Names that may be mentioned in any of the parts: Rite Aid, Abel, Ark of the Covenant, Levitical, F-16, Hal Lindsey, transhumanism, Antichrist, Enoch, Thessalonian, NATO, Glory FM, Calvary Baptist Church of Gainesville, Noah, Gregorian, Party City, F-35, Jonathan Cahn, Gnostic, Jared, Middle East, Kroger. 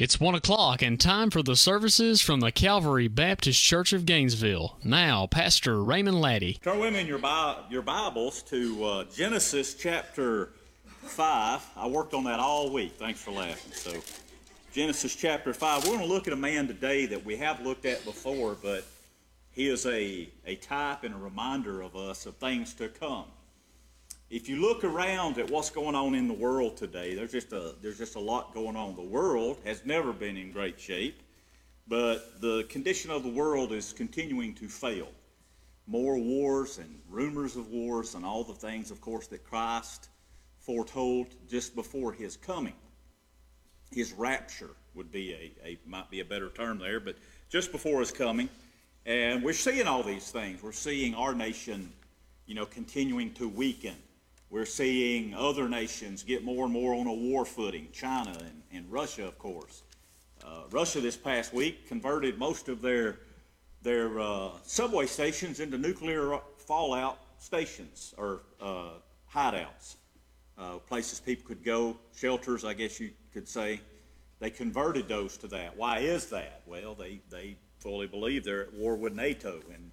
It's 1 o'clock and time for the services from the Calvary Baptist Church of Gainesville. Now, Pastor Raymond Lattie. Turn with me in your Bibles to Genesis chapter 5. I worked on that all week. Thanks for laughing. So, Genesis chapter 5. We're going to look at a man today that we have looked at before, but he is a type and a reminder of us of things to come. If you look around at what's going on in the world today, there's just a lot going on. The world has never been in great shape, but the condition of the world is continuing to fail. More wars and rumors of wars and all the things, of course, that Christ foretold just before his coming. His rapture would be might be a better term there, but just before his coming. And we're seeing all these things. We're seeing our nation, continuing to weaken. We're seeing other nations get more and more on a war footing, China and Russia, of course. Russia this past week converted most of their subway stations into nuclear fallout stations or hideouts, places people could go, shelters, I guess you could say. They converted those to that. Why is that? Well, they fully believe they're at war with NATO, and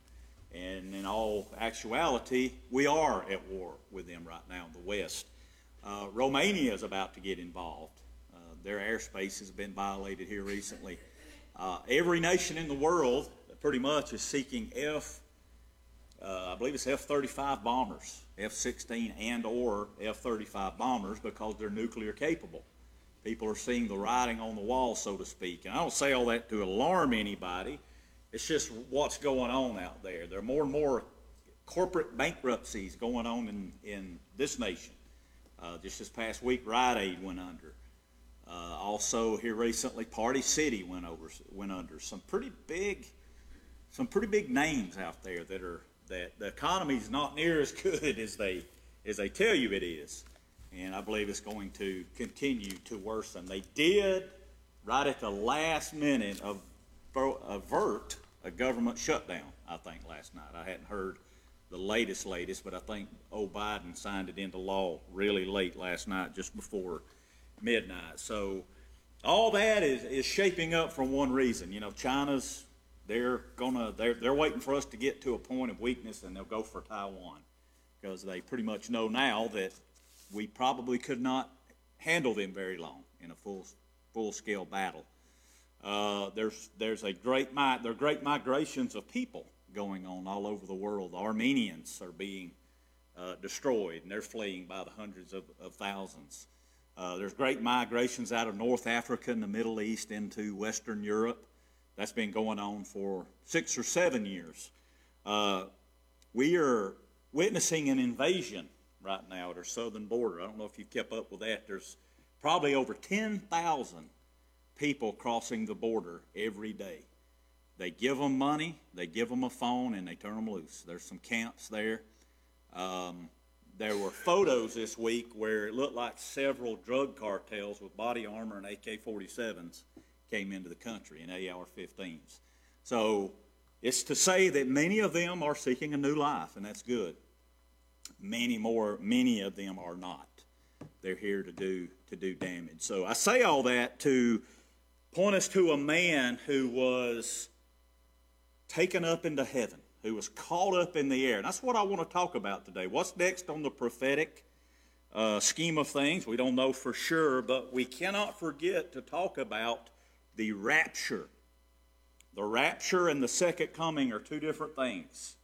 in all actuality, we are at war with them right now in the West. Romania is about to get involved. Their airspace has been violated here recently. Every nation in the world pretty much is seeking F-35 bombers, F-16 and or F-35 bombers because they're nuclear capable. People are seeing the writing on the wall, so to speak. And I don't say all that to alarm anybody. It's just what's going on out there. There are more and more corporate bankruptcies going on in this nation. Just this past week, Rite Aid went under. Also here recently, Party City went under. Some pretty big names out there that the economy's not near as good as they tell you it is, and I believe it's going to continue to worsen. They did right at the last minute avert a government shutdown, I think, last night. I hadn't heard the latest, but I think Biden signed it into law really late last night, just before midnight. So all that is shaping up for one reason. China's, they're waiting for us to get to a point of weakness, and they'll go for Taiwan, because they pretty much know now that we probably could not handle them very long in a full-scale battle. There's great migrations of people going on all over the world. The Armenians are being destroyed, and they're fleeing by the hundreds of thousands. There's great migrations out of North Africa and the Middle East into Western Europe. That's been going on for 6 or 7 years. We are witnessing an invasion right now at our southern border. I don't know if you've kept up with that. There's probably over 10,000 people crossing the border every day. They give them money, they give them a phone, and they turn them loose. There's some camps there. There were photos this week where it looked like several drug cartels with body armor and AK-47s came into the country, and AR-15s. So it's to say that many of them are seeking a new life, and that's good. Many of them are not. They're here to do damage. So I say all that to point us to a man who was taken up into heaven, who was caught up in the air. And that's what I want to talk about today. What's next on the prophetic scheme of things? We don't know for sure, but we cannot forget to talk about the rapture. The rapture and the second coming are two different things.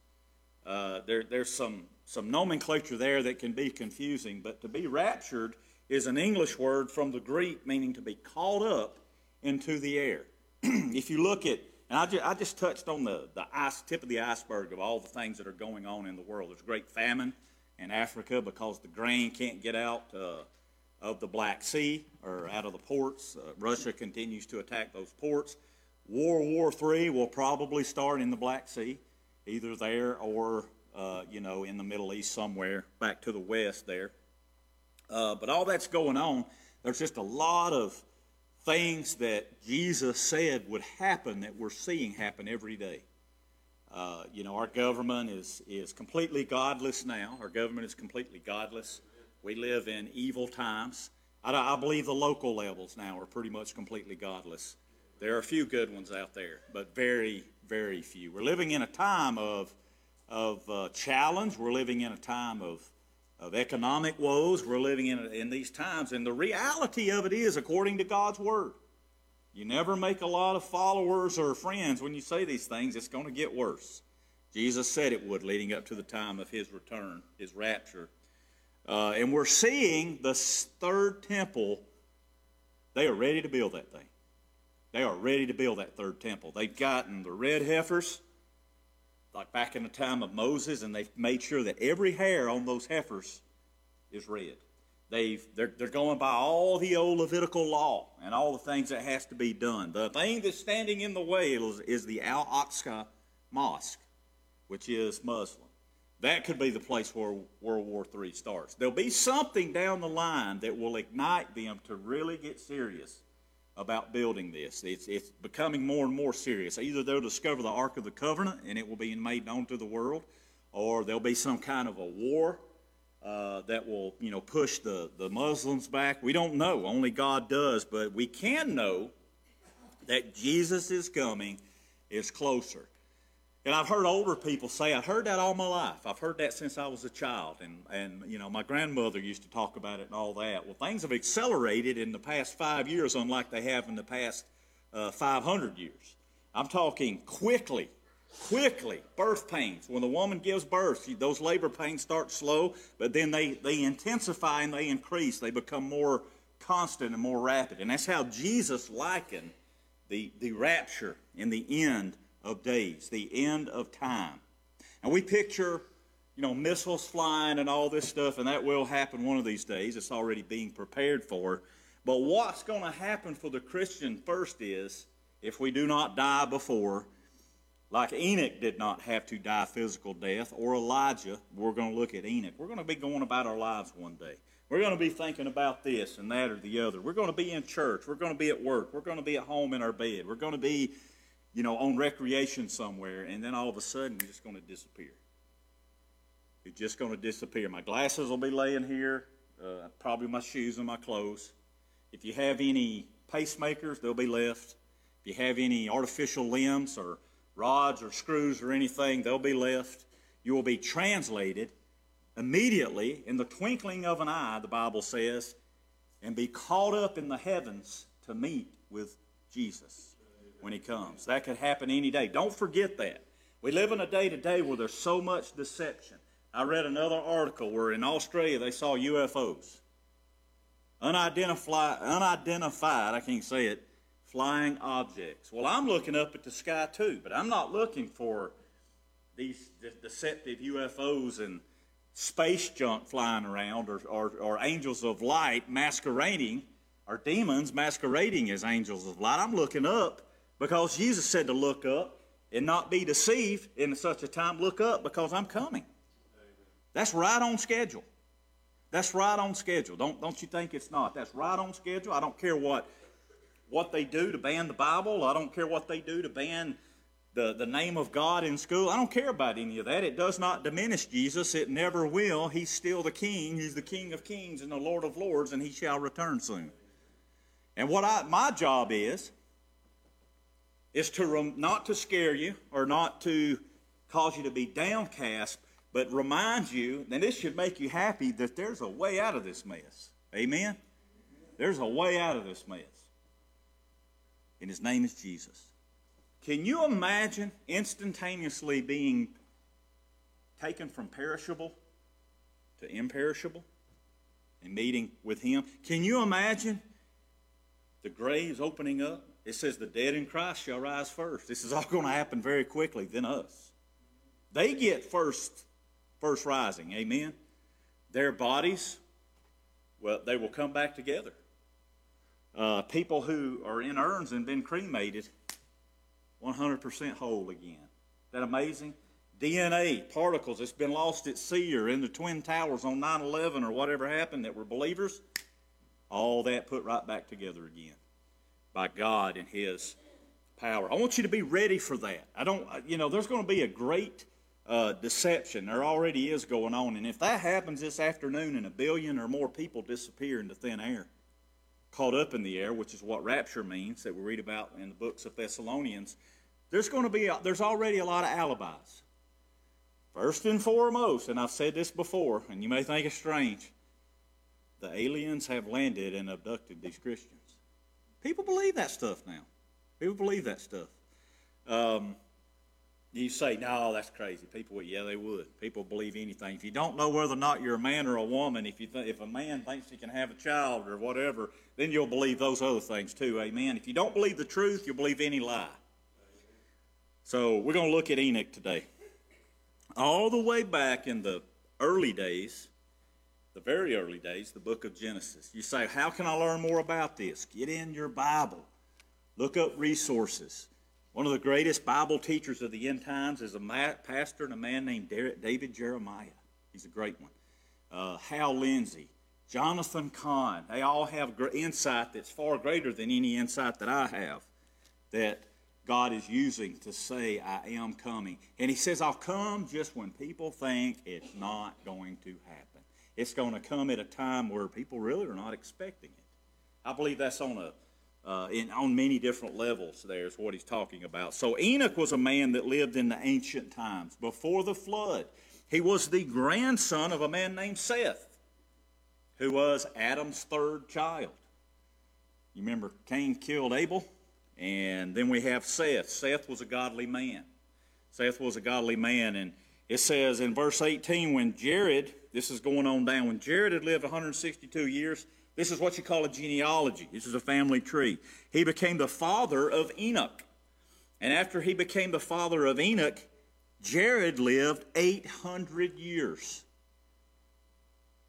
There's some nomenclature there that can be confusing, but to be raptured is an English word from the Greek meaning to be caught up into the air. If you look at, and I just touched on the tip of the iceberg of all the things that are going on in the world. There's great famine in Africa because the grain can't get out of the Black Sea or out of the ports. Russia continues to attack those ports. World War III will probably start in the Black Sea, either there or in the Middle East somewhere, back to the west there. But all that's going on, there's just a lot of things that Jesus said would happen that we're seeing happen every day. Our government is completely godless now. Our government is completely godless. We live in evil times. I believe the local levels now are pretty much completely godless. There are a few good ones out there, but very, very few. We're living in a time of challenge. We're living in a time of economic woes. We're living in these times, and the reality of it is, according to God's Word, you never make a lot of followers or friends when you say these things. It's going to get worse. Jesus said it would, leading up to the time of His return, His rapture. And we're seeing the third temple. They are ready to build that thing. They are ready to build that third temple. They've gotten the red heifers, like back in the time of Moses, and they've made sure that every hair on those heifers is red. They're going by all the old Levitical law and all the things that has to be done. The thing that's standing in the way is the Al-Aqsa Mosque, which is Muslim. That could be the place where World War III starts. There'll be something down the line that will ignite them to really get serious about building this. It's becoming more and more serious. Either they'll discover the Ark of the Covenant and it will be made known to the world, or there'll be some kind of a war that will, you know, push the Muslims back. We don't know. Only God does. But we can know that Jesus' coming is closer. And I've heard older people say, I've heard that all my life. I've heard that since I was a child. And you know, my grandmother used to talk about it and all that. Well, things have accelerated in the past 5 years, unlike they have in the past 500 years. I'm talking quickly, birth pains. When the woman gives birth, those labor pains start slow, but then they intensify and they increase. They become more constant and more rapid. And that's how Jesus likened the rapture and the end of days, the end of time. And we picture, you know, missiles flying and all this stuff, and that will happen one of these days. It's already being prepared for. But what's going to happen for the Christian first is, if we do not die before, like Enoch did not have to die physical death, or Elijah, we're going to look at Enoch. We're going to be going about our lives one day. We're going to be thinking about this and that or the other. We're going to be in church. We're going to be at work. We're going to be at home in our bed. We're going to be, you know, on recreation somewhere, and then all of a sudden you're just going to disappear. You're just going to disappear. My glasses will be laying here, probably my shoes and my clothes. If you have any pacemakers, they'll be left. If you have any artificial limbs or rods or screws or anything, they'll be left. You will be translated immediately in the twinkling of an eye, the Bible says, and be caught up in the heavens to meet with Jesus when He comes. That could happen any day. Don't forget that. We live in a day today where there's so much deception. I read another article where in Australia they saw UFOs. Unidentified, I can't say it, flying objects. Well, I'm looking up at the sky too, but I'm not looking for these deceptive UFOs and space junk flying around or angels of light masquerading, or demons masquerading as angels of light. I'm looking up, because Jesus said to look up and not be deceived in such a time. Look up, because I'm coming. That's right on schedule. That's right on schedule. Don't you think it's not? That's right on schedule. I don't care what they do to ban the Bible. I don't care what they do to ban the name of God in school. I don't care about any of that. It does not diminish Jesus. It never will. He's still the King. He's the King of kings and the Lord of lords, and He shall return soon. And what my job is to not to scare you or not to cause you to be downcast, but remind you, and this should make you happy, that there's a way out of this mess. Amen? There's a way out of this mess. And His name is Jesus. Can you imagine instantaneously being taken from perishable to imperishable and meeting with Him? Can you imagine the graves opening up? It says the dead in Christ shall rise first. This is all going to happen very quickly, then us. They get first rising, amen? Their bodies, well, they will come back together. People who are in urns and been cremated, 100% whole again. Isn't that amazing? DNA, particles that's been lost at sea or in the Twin Towers on 9/11 or whatever happened that were believers, all that put right back together again by God and His power. I want you to be ready for that. There's going to be a great deception. There already is going on. And if that happens this afternoon and a billion or more people disappear into thin air, caught up in the air, which is what rapture means, that we read about in the books of Thessalonians, there's already a lot of alibis. First and foremost, and I've said this before, and you may think it's strange, the aliens have landed and abducted these Christians. People believe that stuff now. People believe that stuff. You say, no, that's crazy. People, yeah, they would. People believe anything. If you don't know whether or not you're a man or a woman, if a man thinks he can have a child or whatever, then you'll believe those other things too, amen? If you don't believe the truth, you'll believe any lie. So we're going to look at Enoch today. All the way back in the early days, the very early days, the book of Genesis. You say, how can I learn more about this? Get in your Bible. Look up resources. One of the greatest Bible teachers of the end times is a pastor and a man named David Jeremiah. He's a great one. Hal Lindsey, Jonathan Cahn. They all have insight that's far greater than any insight that I have that God is using to say, I am coming. And he says, I'll come just when people think it's not going to happen. It's going to come at a time where people really are not expecting it. I believe that's on a on many different levels there is what he's talking about. So Enoch was a man that lived in the ancient times, before the flood. He was the grandson of a man named Seth, who was Adam's third child. You remember Cain killed Abel, and then we have Seth. Seth was a godly man. Seth was a godly man, and it says in verse 18, when Jared, this is going on down, when Jared had lived 162 years, this is what you call a genealogy. This is a family tree. He became the father of Enoch. And after he became the father of Enoch, Jared lived 800 years.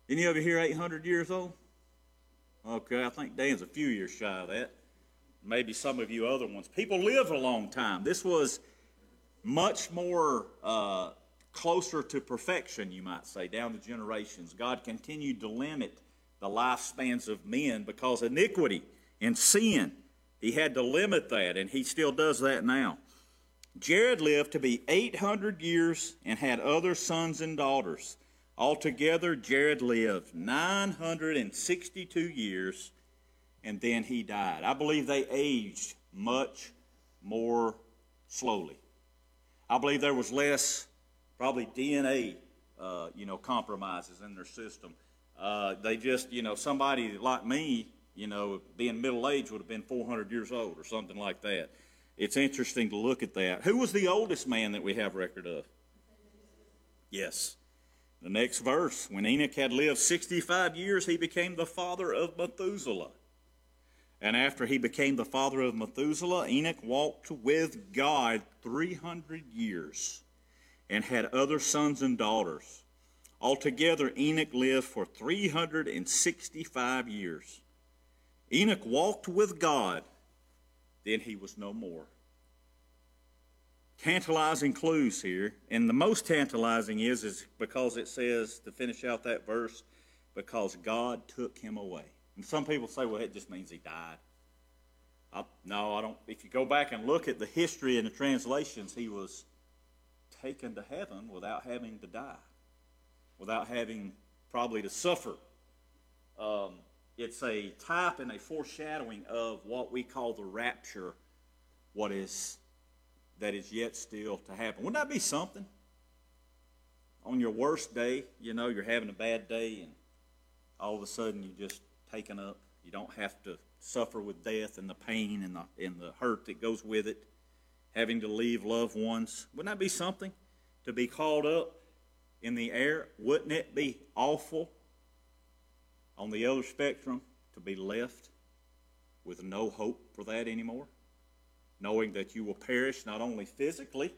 Any of you here 800 years old? Okay, I think Dan's a few years shy of that. Maybe some of you other ones. People live a long time. This was much more closer to perfection, you might say, down the generations. God continued to limit the lifespans of men because iniquity and sin. He had to limit that, and he still does that now. Jared lived to be 800 years and had other sons and daughters. Altogether, Jared lived 962 years, and then he died. I believe they aged much more slowly. I believe there was less, probably DNA, compromises in their system. They just, somebody like me, being middle-aged would have been 400 years old or something like that. It's interesting to look at that. Who was the oldest man that we have record of? Yes. The next verse, when Enoch had lived 65 years, he became the father of Methuselah. And after he became the father of Methuselah, Enoch walked with God 300 years and had other sons and daughters. Altogether, Enoch lived for 365 years. Enoch walked with God, then he was no more. Tantalizing clues here, and the most tantalizing is because it says, to finish out that verse, because God took him away. And some people say, well, it just means he died. No, I don't. If you go back and look at the history and the translations, he was taken to heaven without having to die, without having probably to suffer. It's a type and a foreshadowing of what we call the rapture, that is yet still to happen. Wouldn't that be something? On your worst day, you're having a bad day, and all of a sudden you're just taken up. You don't have to suffer with death and the pain and the hurt that goes with it, having to leave loved ones. Wouldn't that be something? To be called up in the air, wouldn't it be awful on the other spectrum to be left with no hope for that anymore? Knowing that you will perish not only physically,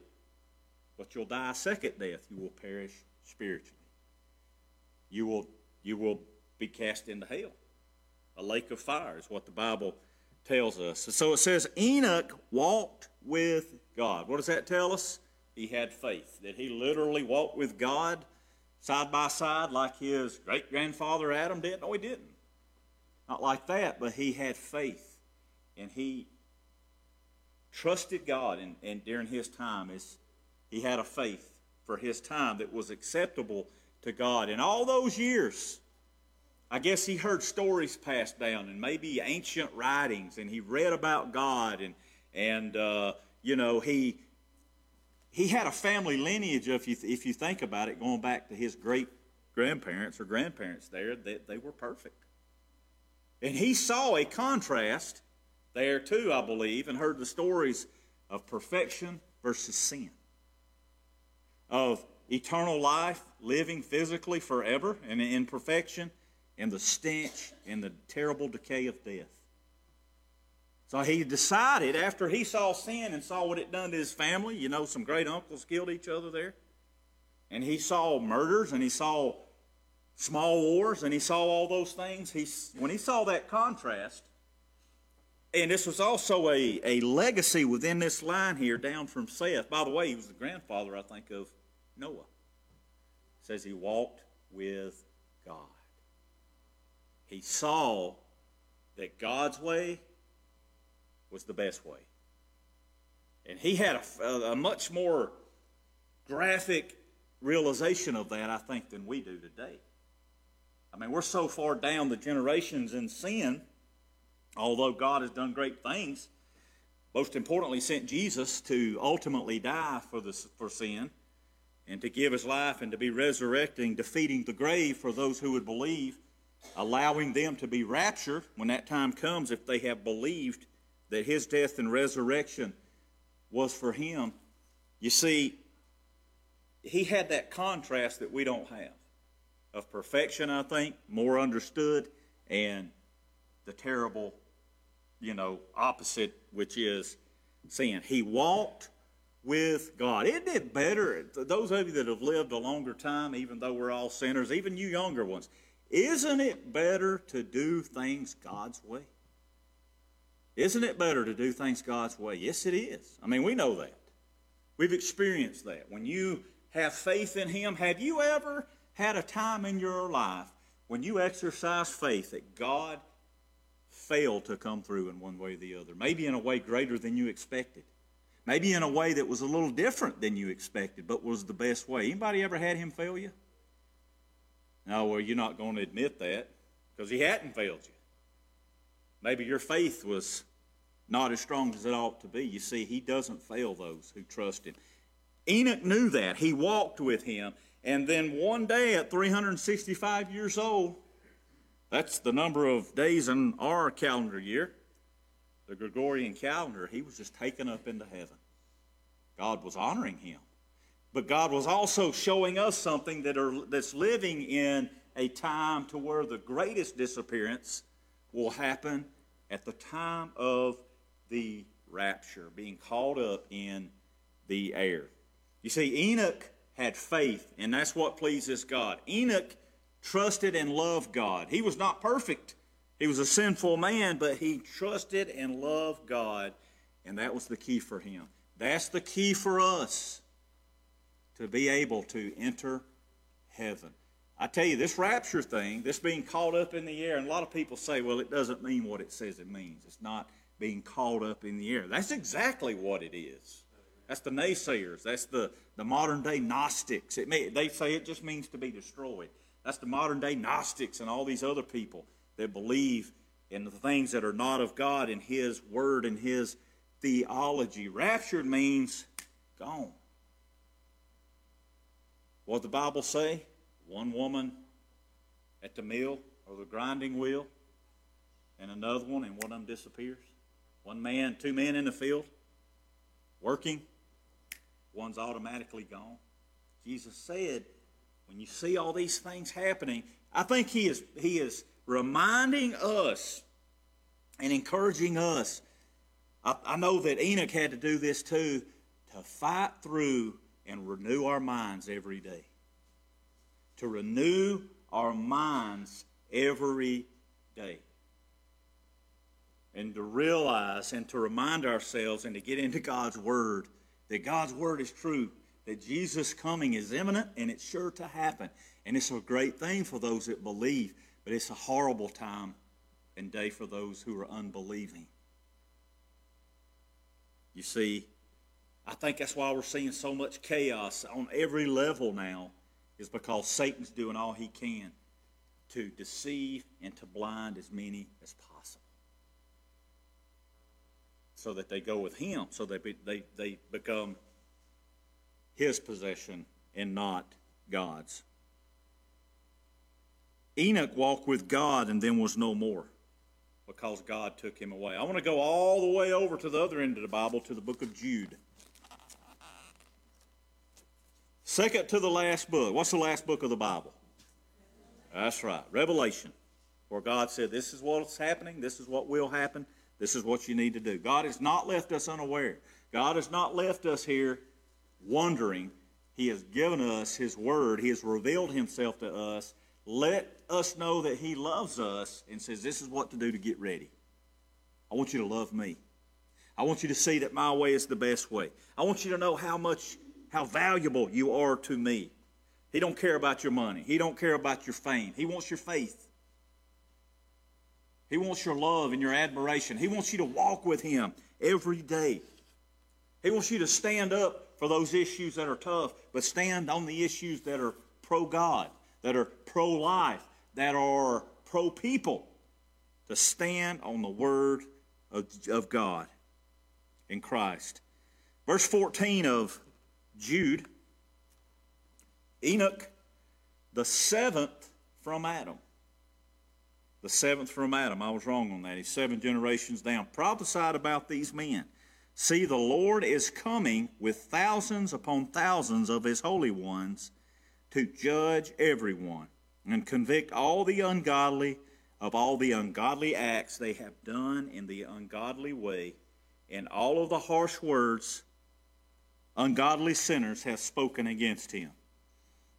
but you'll die a second death. You will perish spiritually. You will be cast into hell. A lake of fire is what the Bible tells us. So it says Enoch walked with God. What does that tell us? He had faith, that he literally walked with God side by side like his great-grandfather Adam did. No, he didn't. Not like that, but he had faith. And he trusted God, and during his time, he had a faith for his time that was acceptable to God. In all those years, I guess he heard stories passed down and maybe ancient writings, and he read about God, and he had a family lineage, if you think about it, going back to his great-grandparents or grandparents there, that they were perfect. And he saw a contrast there too, I believe, and heard the stories of perfection versus sin, of eternal life, living physically forever and in perfection, and the stench and the terrible decay of death. So he decided, after he saw sin and saw what it done to his family, some great uncles killed each other there, and he saw murders, and he saw small wars, and he saw all those things. When he saw that contrast, and this was also a legacy within this line here down from Seth. By the way, he was the grandfather, I think, of Noah. It says he walked with God. He saw that God's way was the best way. And he had a much more graphic realization of that, I think, than we do today. I mean, we're so far down the generations in sin, although God has done great things, most importantly sent Jesus to ultimately die for sin, and to give his life and to be resurrecting, defeating the grave for those who would believe, allowing them to be raptured when that time comes if they have believed that his death and resurrection was for him. You see, he had that contrast that we don't have of perfection, I think, more understood, and the terrible, opposite, which is sin. He walked with God. Isn't it better, those of you that have lived a longer time, even though we're all sinners, even you younger ones, isn't it better to do things God's way? Isn't it better to do things God's way? Yes, it is. I mean, we know that. We've experienced that. When you have faith in him, have you ever had a time in your life when you exercised faith that God failed to come through in one way or the other, maybe in a way greater than you expected? Maybe in a way that was a little different than you expected, but was the best way. Anybody ever had him fail you? No, well, you're not going to admit that, because he hadn't failed you. Maybe your faith was not as strong as it ought to be. You see, he doesn't fail those who trust him. Enoch knew that. He walked with him. And then one day at 365 years old, that's the number of days in our calendar year, the Gregorian calendar, he was just taken up into heaven. God was honoring him. But God was also showing us something that's living in a time to where the greatest disappearance will happen at the time of the rapture, being called up in the air. You see, Enoch had faith, and that's what pleases God. Enoch trusted and loved God. He was not perfect. He was a sinful man, but he trusted and loved God, and that was the key for him. That's the key for us, to be able to enter heaven. I tell you, this rapture thing, this being caught up in the air, and a lot of people say, well, it doesn't mean what it says it means. It's not being caught up in the air. That's exactly what it is. That's the naysayers. That's the modern-day Gnostics. They say it just means to be destroyed. That's the modern-day Gnostics and all these other people that believe in the things that are not of God, in his word and his theology. Raptured means gone. What did the Bible say? One woman at the mill or the grinding wheel, and another one, and one of them disappears. One man, two men in the field working, one's automatically gone. Jesus said, when you see all these things happening, I think he is reminding us and encouraging us. I know that Enoch had to do this too, to fight through and renew our minds every day. To renew our minds every day. And to realize and to remind ourselves and to get into God's word, that God's word is true, that Jesus' coming is imminent and it's sure to happen. And it's a great thing for those that believe. But it's a horrible time and day for those who are unbelieving. You see, I think that's why we're seeing so much chaos on every level now, is because Satan's doing all he can to deceive and to blind as many as possible, so that they go with him, so they become his possession and not God's. Enoch walked with God and then was no more, because God took him away. I want to go all the way over to the other end of the Bible, to the book of Jude. Second to the last book. What's the last book of the Bible? That's right, Revelation, where God said, this is what's happening, this is what will happen, this is what you need to do. God has not left us unaware. God has not left us here wondering. He has given us his word. He has revealed himself to us. Let us know that he loves us and says, this is what to do to get ready. I want you to love me. I want you to see that my way is the best way. I want you to know how valuable you are to me. He don't care about your money. He don't care about your fame. He wants your faith. He wants your love and your admiration. He wants you to walk with him every day. He wants you to stand up for those issues that are tough, but stand on the issues that are pro-God, that are pro-life, that are pro-people, to stand on the word of God in Christ. Verse 14 of Jude, Enoch, the seventh from Adam. The seventh from Adam. I was wrong on that. He's seven generations down. Prophesied about these men. See, the Lord is coming with thousands upon thousands of his holy ones, to judge everyone and convict all the ungodly of all the ungodly acts they have done in the ungodly way, and all of the harsh words ungodly sinners have spoken against him.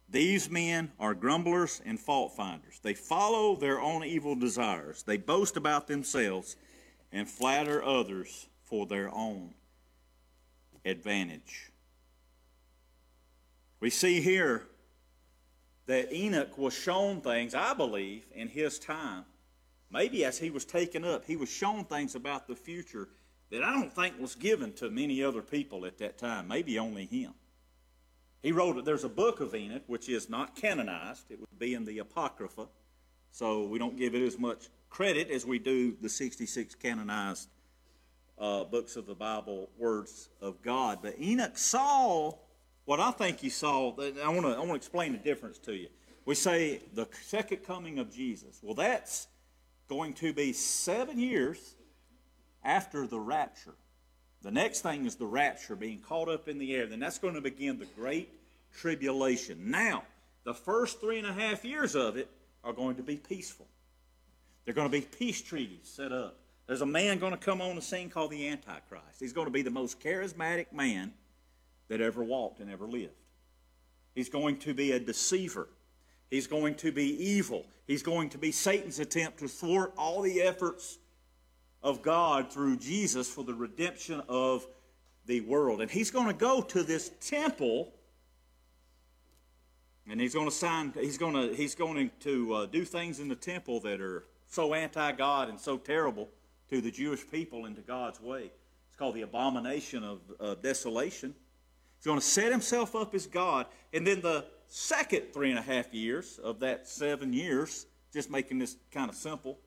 These men are grumblers and fault finders. They follow their own evil desires. They boast about themselves and flatter others for their own advantage. We see here that Enoch was shown things, I believe, in his time. Maybe as he was taken up, he was shown things about the future that I don't think was given to many other people at that time, maybe only him. He wrote, there's a book of Enoch, which is not canonized. It would be in the Apocrypha, so we don't give it as much credit as we do the 66 canonized books of the Bible, words of God. But Enoch saw what I think he saw. I want to explain the difference to you. We say the second coming of Jesus. Well, that's going to be 7 years after the rapture. The next thing is the rapture, being caught up in the air. Then that's going to begin the great tribulation. Now, the first 3.5 years of it are going to be peaceful. There are going to be peace treaties set up. There's a man going to come on the scene called the Antichrist. He's going to be the most charismatic man that ever walked and ever lived. He's going to be a deceiver. He's going to be evil. He's going to be Satan's attempt to thwart all the efforts of God through Jesus for the redemption of the world. And he's going to go to this temple, and he's going to do things in the temple that are so anti-God and so terrible to the Jewish people and to God's way. It's called the abomination of desolation. He's going to set himself up as God. And then the second 3.5 years of that 7 years, just making this kind of simple,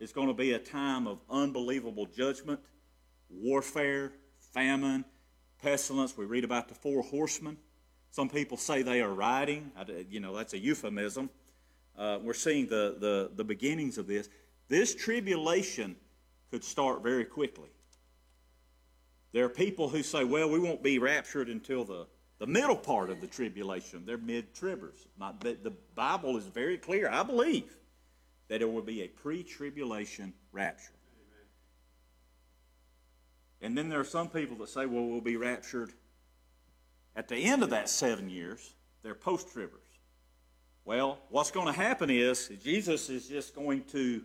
is going to be a time of unbelievable judgment, warfare, famine, pestilence. We read about the 4 horsemen. Some people say they are riding. You know, that's a euphemism. We're seeing the beginnings of this. This tribulation could start very quickly. There are people who say, well, we won't be raptured until the middle part of the tribulation. They're mid-tribbers. The Bible is very clear, I believe, that it will be a pre-tribulation rapture. Amen. And then there are some people that say, well, we'll be raptured at the end of that 7 years. They're post-tribbers. Well, what's going to happen is Jesus is just going to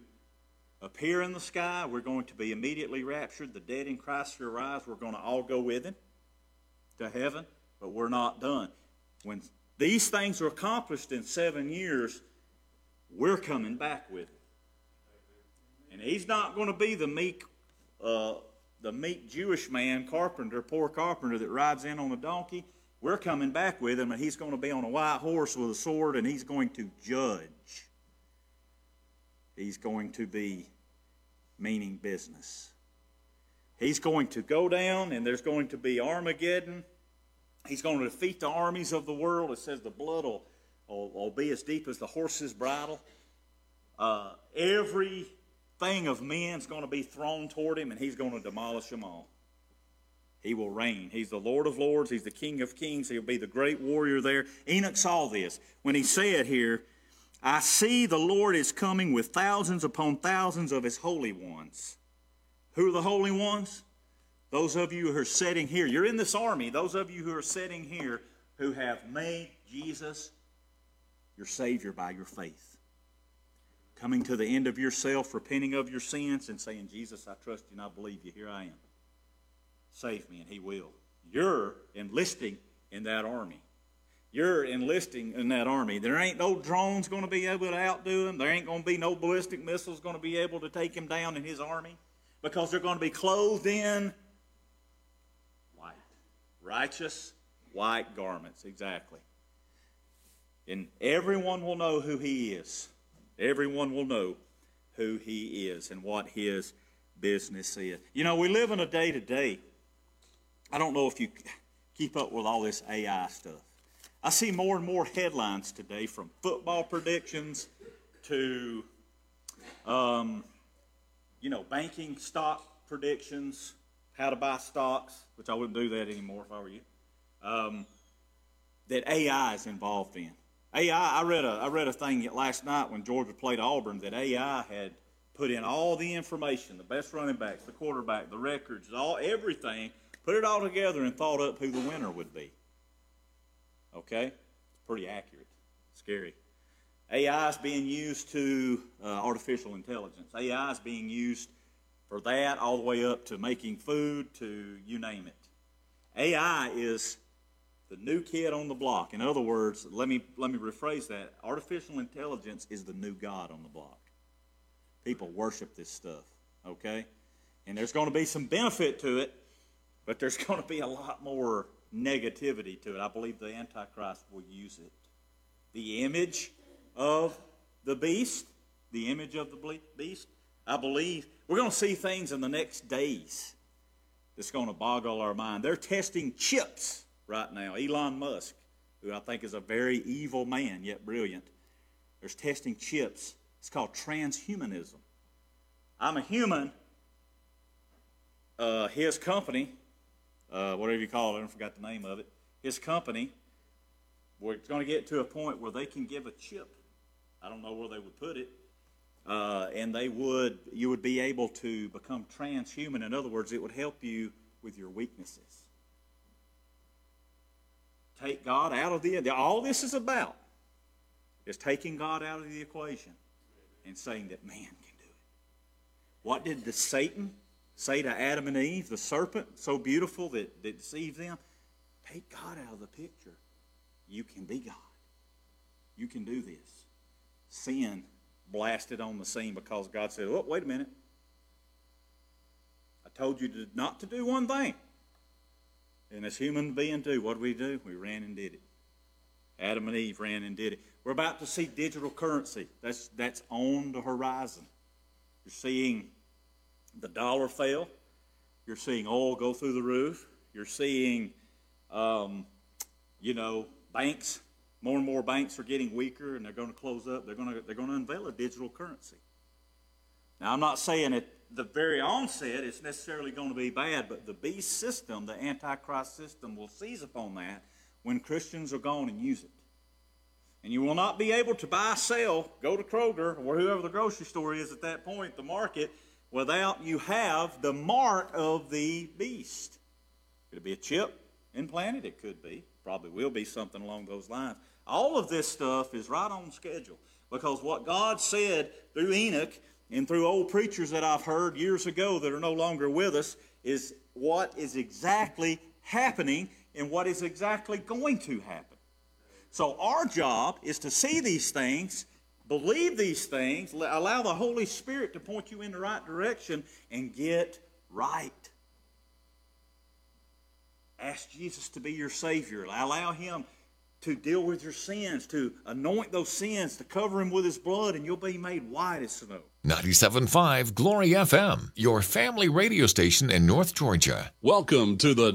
appear in the sky. We're going to be immediately raptured. The dead in Christ shall rise. We're going to all go with him to heaven, but we're not done. When these things are accomplished in 7 years, we're coming back with him. And he's not going to be the meek Jewish man, poor carpenter that rides in on a donkey. We're coming back with him, and he's going to be on a white horse with a sword, and he's going to judge He's going to be meaning business. He's going to go down, and there's going to be Armageddon. He's going to defeat the armies of the world. It says the blood will be as deep as the horse's bridle. Everything of men's going to be thrown toward him, and he's going to demolish them all. He will reign. He's the Lord of lords. He's the King of kings. He'll be the great warrior there. Enoch saw this when he said here, I see the Lord is coming with thousands upon thousands of his holy ones. Who are the holy ones? Those of you who are sitting here. You're in this army. Those of you who are sitting here who have made Jesus your Savior by your faith. Coming to the end of yourself, repenting of your sins, and saying, Jesus, I trust you and I believe you. Here I am. Save me, and he will. You're enlisting in that army. You're enlisting in that army. There ain't no drones going to be able to outdo him. There ain't going to be no ballistic missiles going to be able to take him down in his army, because they're going to be clothed in white. Righteous white garments, exactly. And everyone will know who he is. Everyone will know who he is and what his business is. You know, we live in a day today. I don't know if you keep up with all this AI stuff. I see more and more headlines today, from football predictions to, banking stock predictions, how to buy stocks, which I wouldn't do that anymore if I were you, that AI is involved in. AI, I read a thing last night when Georgia played Auburn that AI had put in all the information, the best running backs, the quarterback, the records, everything, put it all together and thought up who the winner would be. Okay? It's pretty accurate. Scary. AI is being used to artificial intelligence. AI is being used for that, all the way up to making food, to you name it. AI is the new kid on the block. In other words, let me rephrase that. Artificial intelligence is the new God on the block. People worship this stuff, okay? And there's going to be some benefit to it, but there's going to be a lot more negativity to it. I believe the Antichrist will use it. The image of the beast, the image of the beast, I believe. We're going to see things in the next days that's going to boggle our mind. They're testing chips right now. Elon Musk, who I think is a very evil man, yet brilliant, there's testing chips. It's called transhumanism. I'm a human. His company, whatever you call it, I forgot the name of it, his company, we're going to get to a point where they can give a chip. I don't know where they would put it. And you would be able to become transhuman. In other words, it would help you with your weaknesses. Take God out of the equation. All this is about is taking God out of the equation and saying that man can do it. What did Satan say to Adam and Eve, the serpent, so beautiful that deceived them? Take God out of the picture. You can be God. You can do this. Sin blasted on the scene because God said, oh, wait a minute. I told you not to do one thing. And as human beings do, what do? We ran and did it. Adam and Eve ran and did it. We're about to see digital currency. That's on the horizon. You're seeing the dollar fail. You're seeing oil go through the roof. You're seeing... banks, more and more banks are getting weaker, and they're going to close up. They're going to unveil a digital currency. Now, I'm not saying at the very onset it's necessarily going to be bad, but the beast system, the Antichrist system, will seize upon that when Christians are gone and use it. And you will not be able to buy, sell, go to Kroger, or whoever the grocery store is at that point, the market, without you have the mark of the beast. Could it be a chip implanted? It could be. Probably will be something along those lines. All of this stuff is right on schedule, because what God said through Enoch and through old preachers that I've heard years ago that are no longer with us is what is exactly happening and what is exactly going to happen. So our job is to see these things, believe these things, allow the Holy Spirit to point you in the right direction, and get right. Ask Jesus to be your Savior. Allow Him to deal with your sins, to anoint those sins, to cover him with his blood, and you'll be made white as snow. 97.5 Glory FM, your family radio station in North Georgia. Welcome to the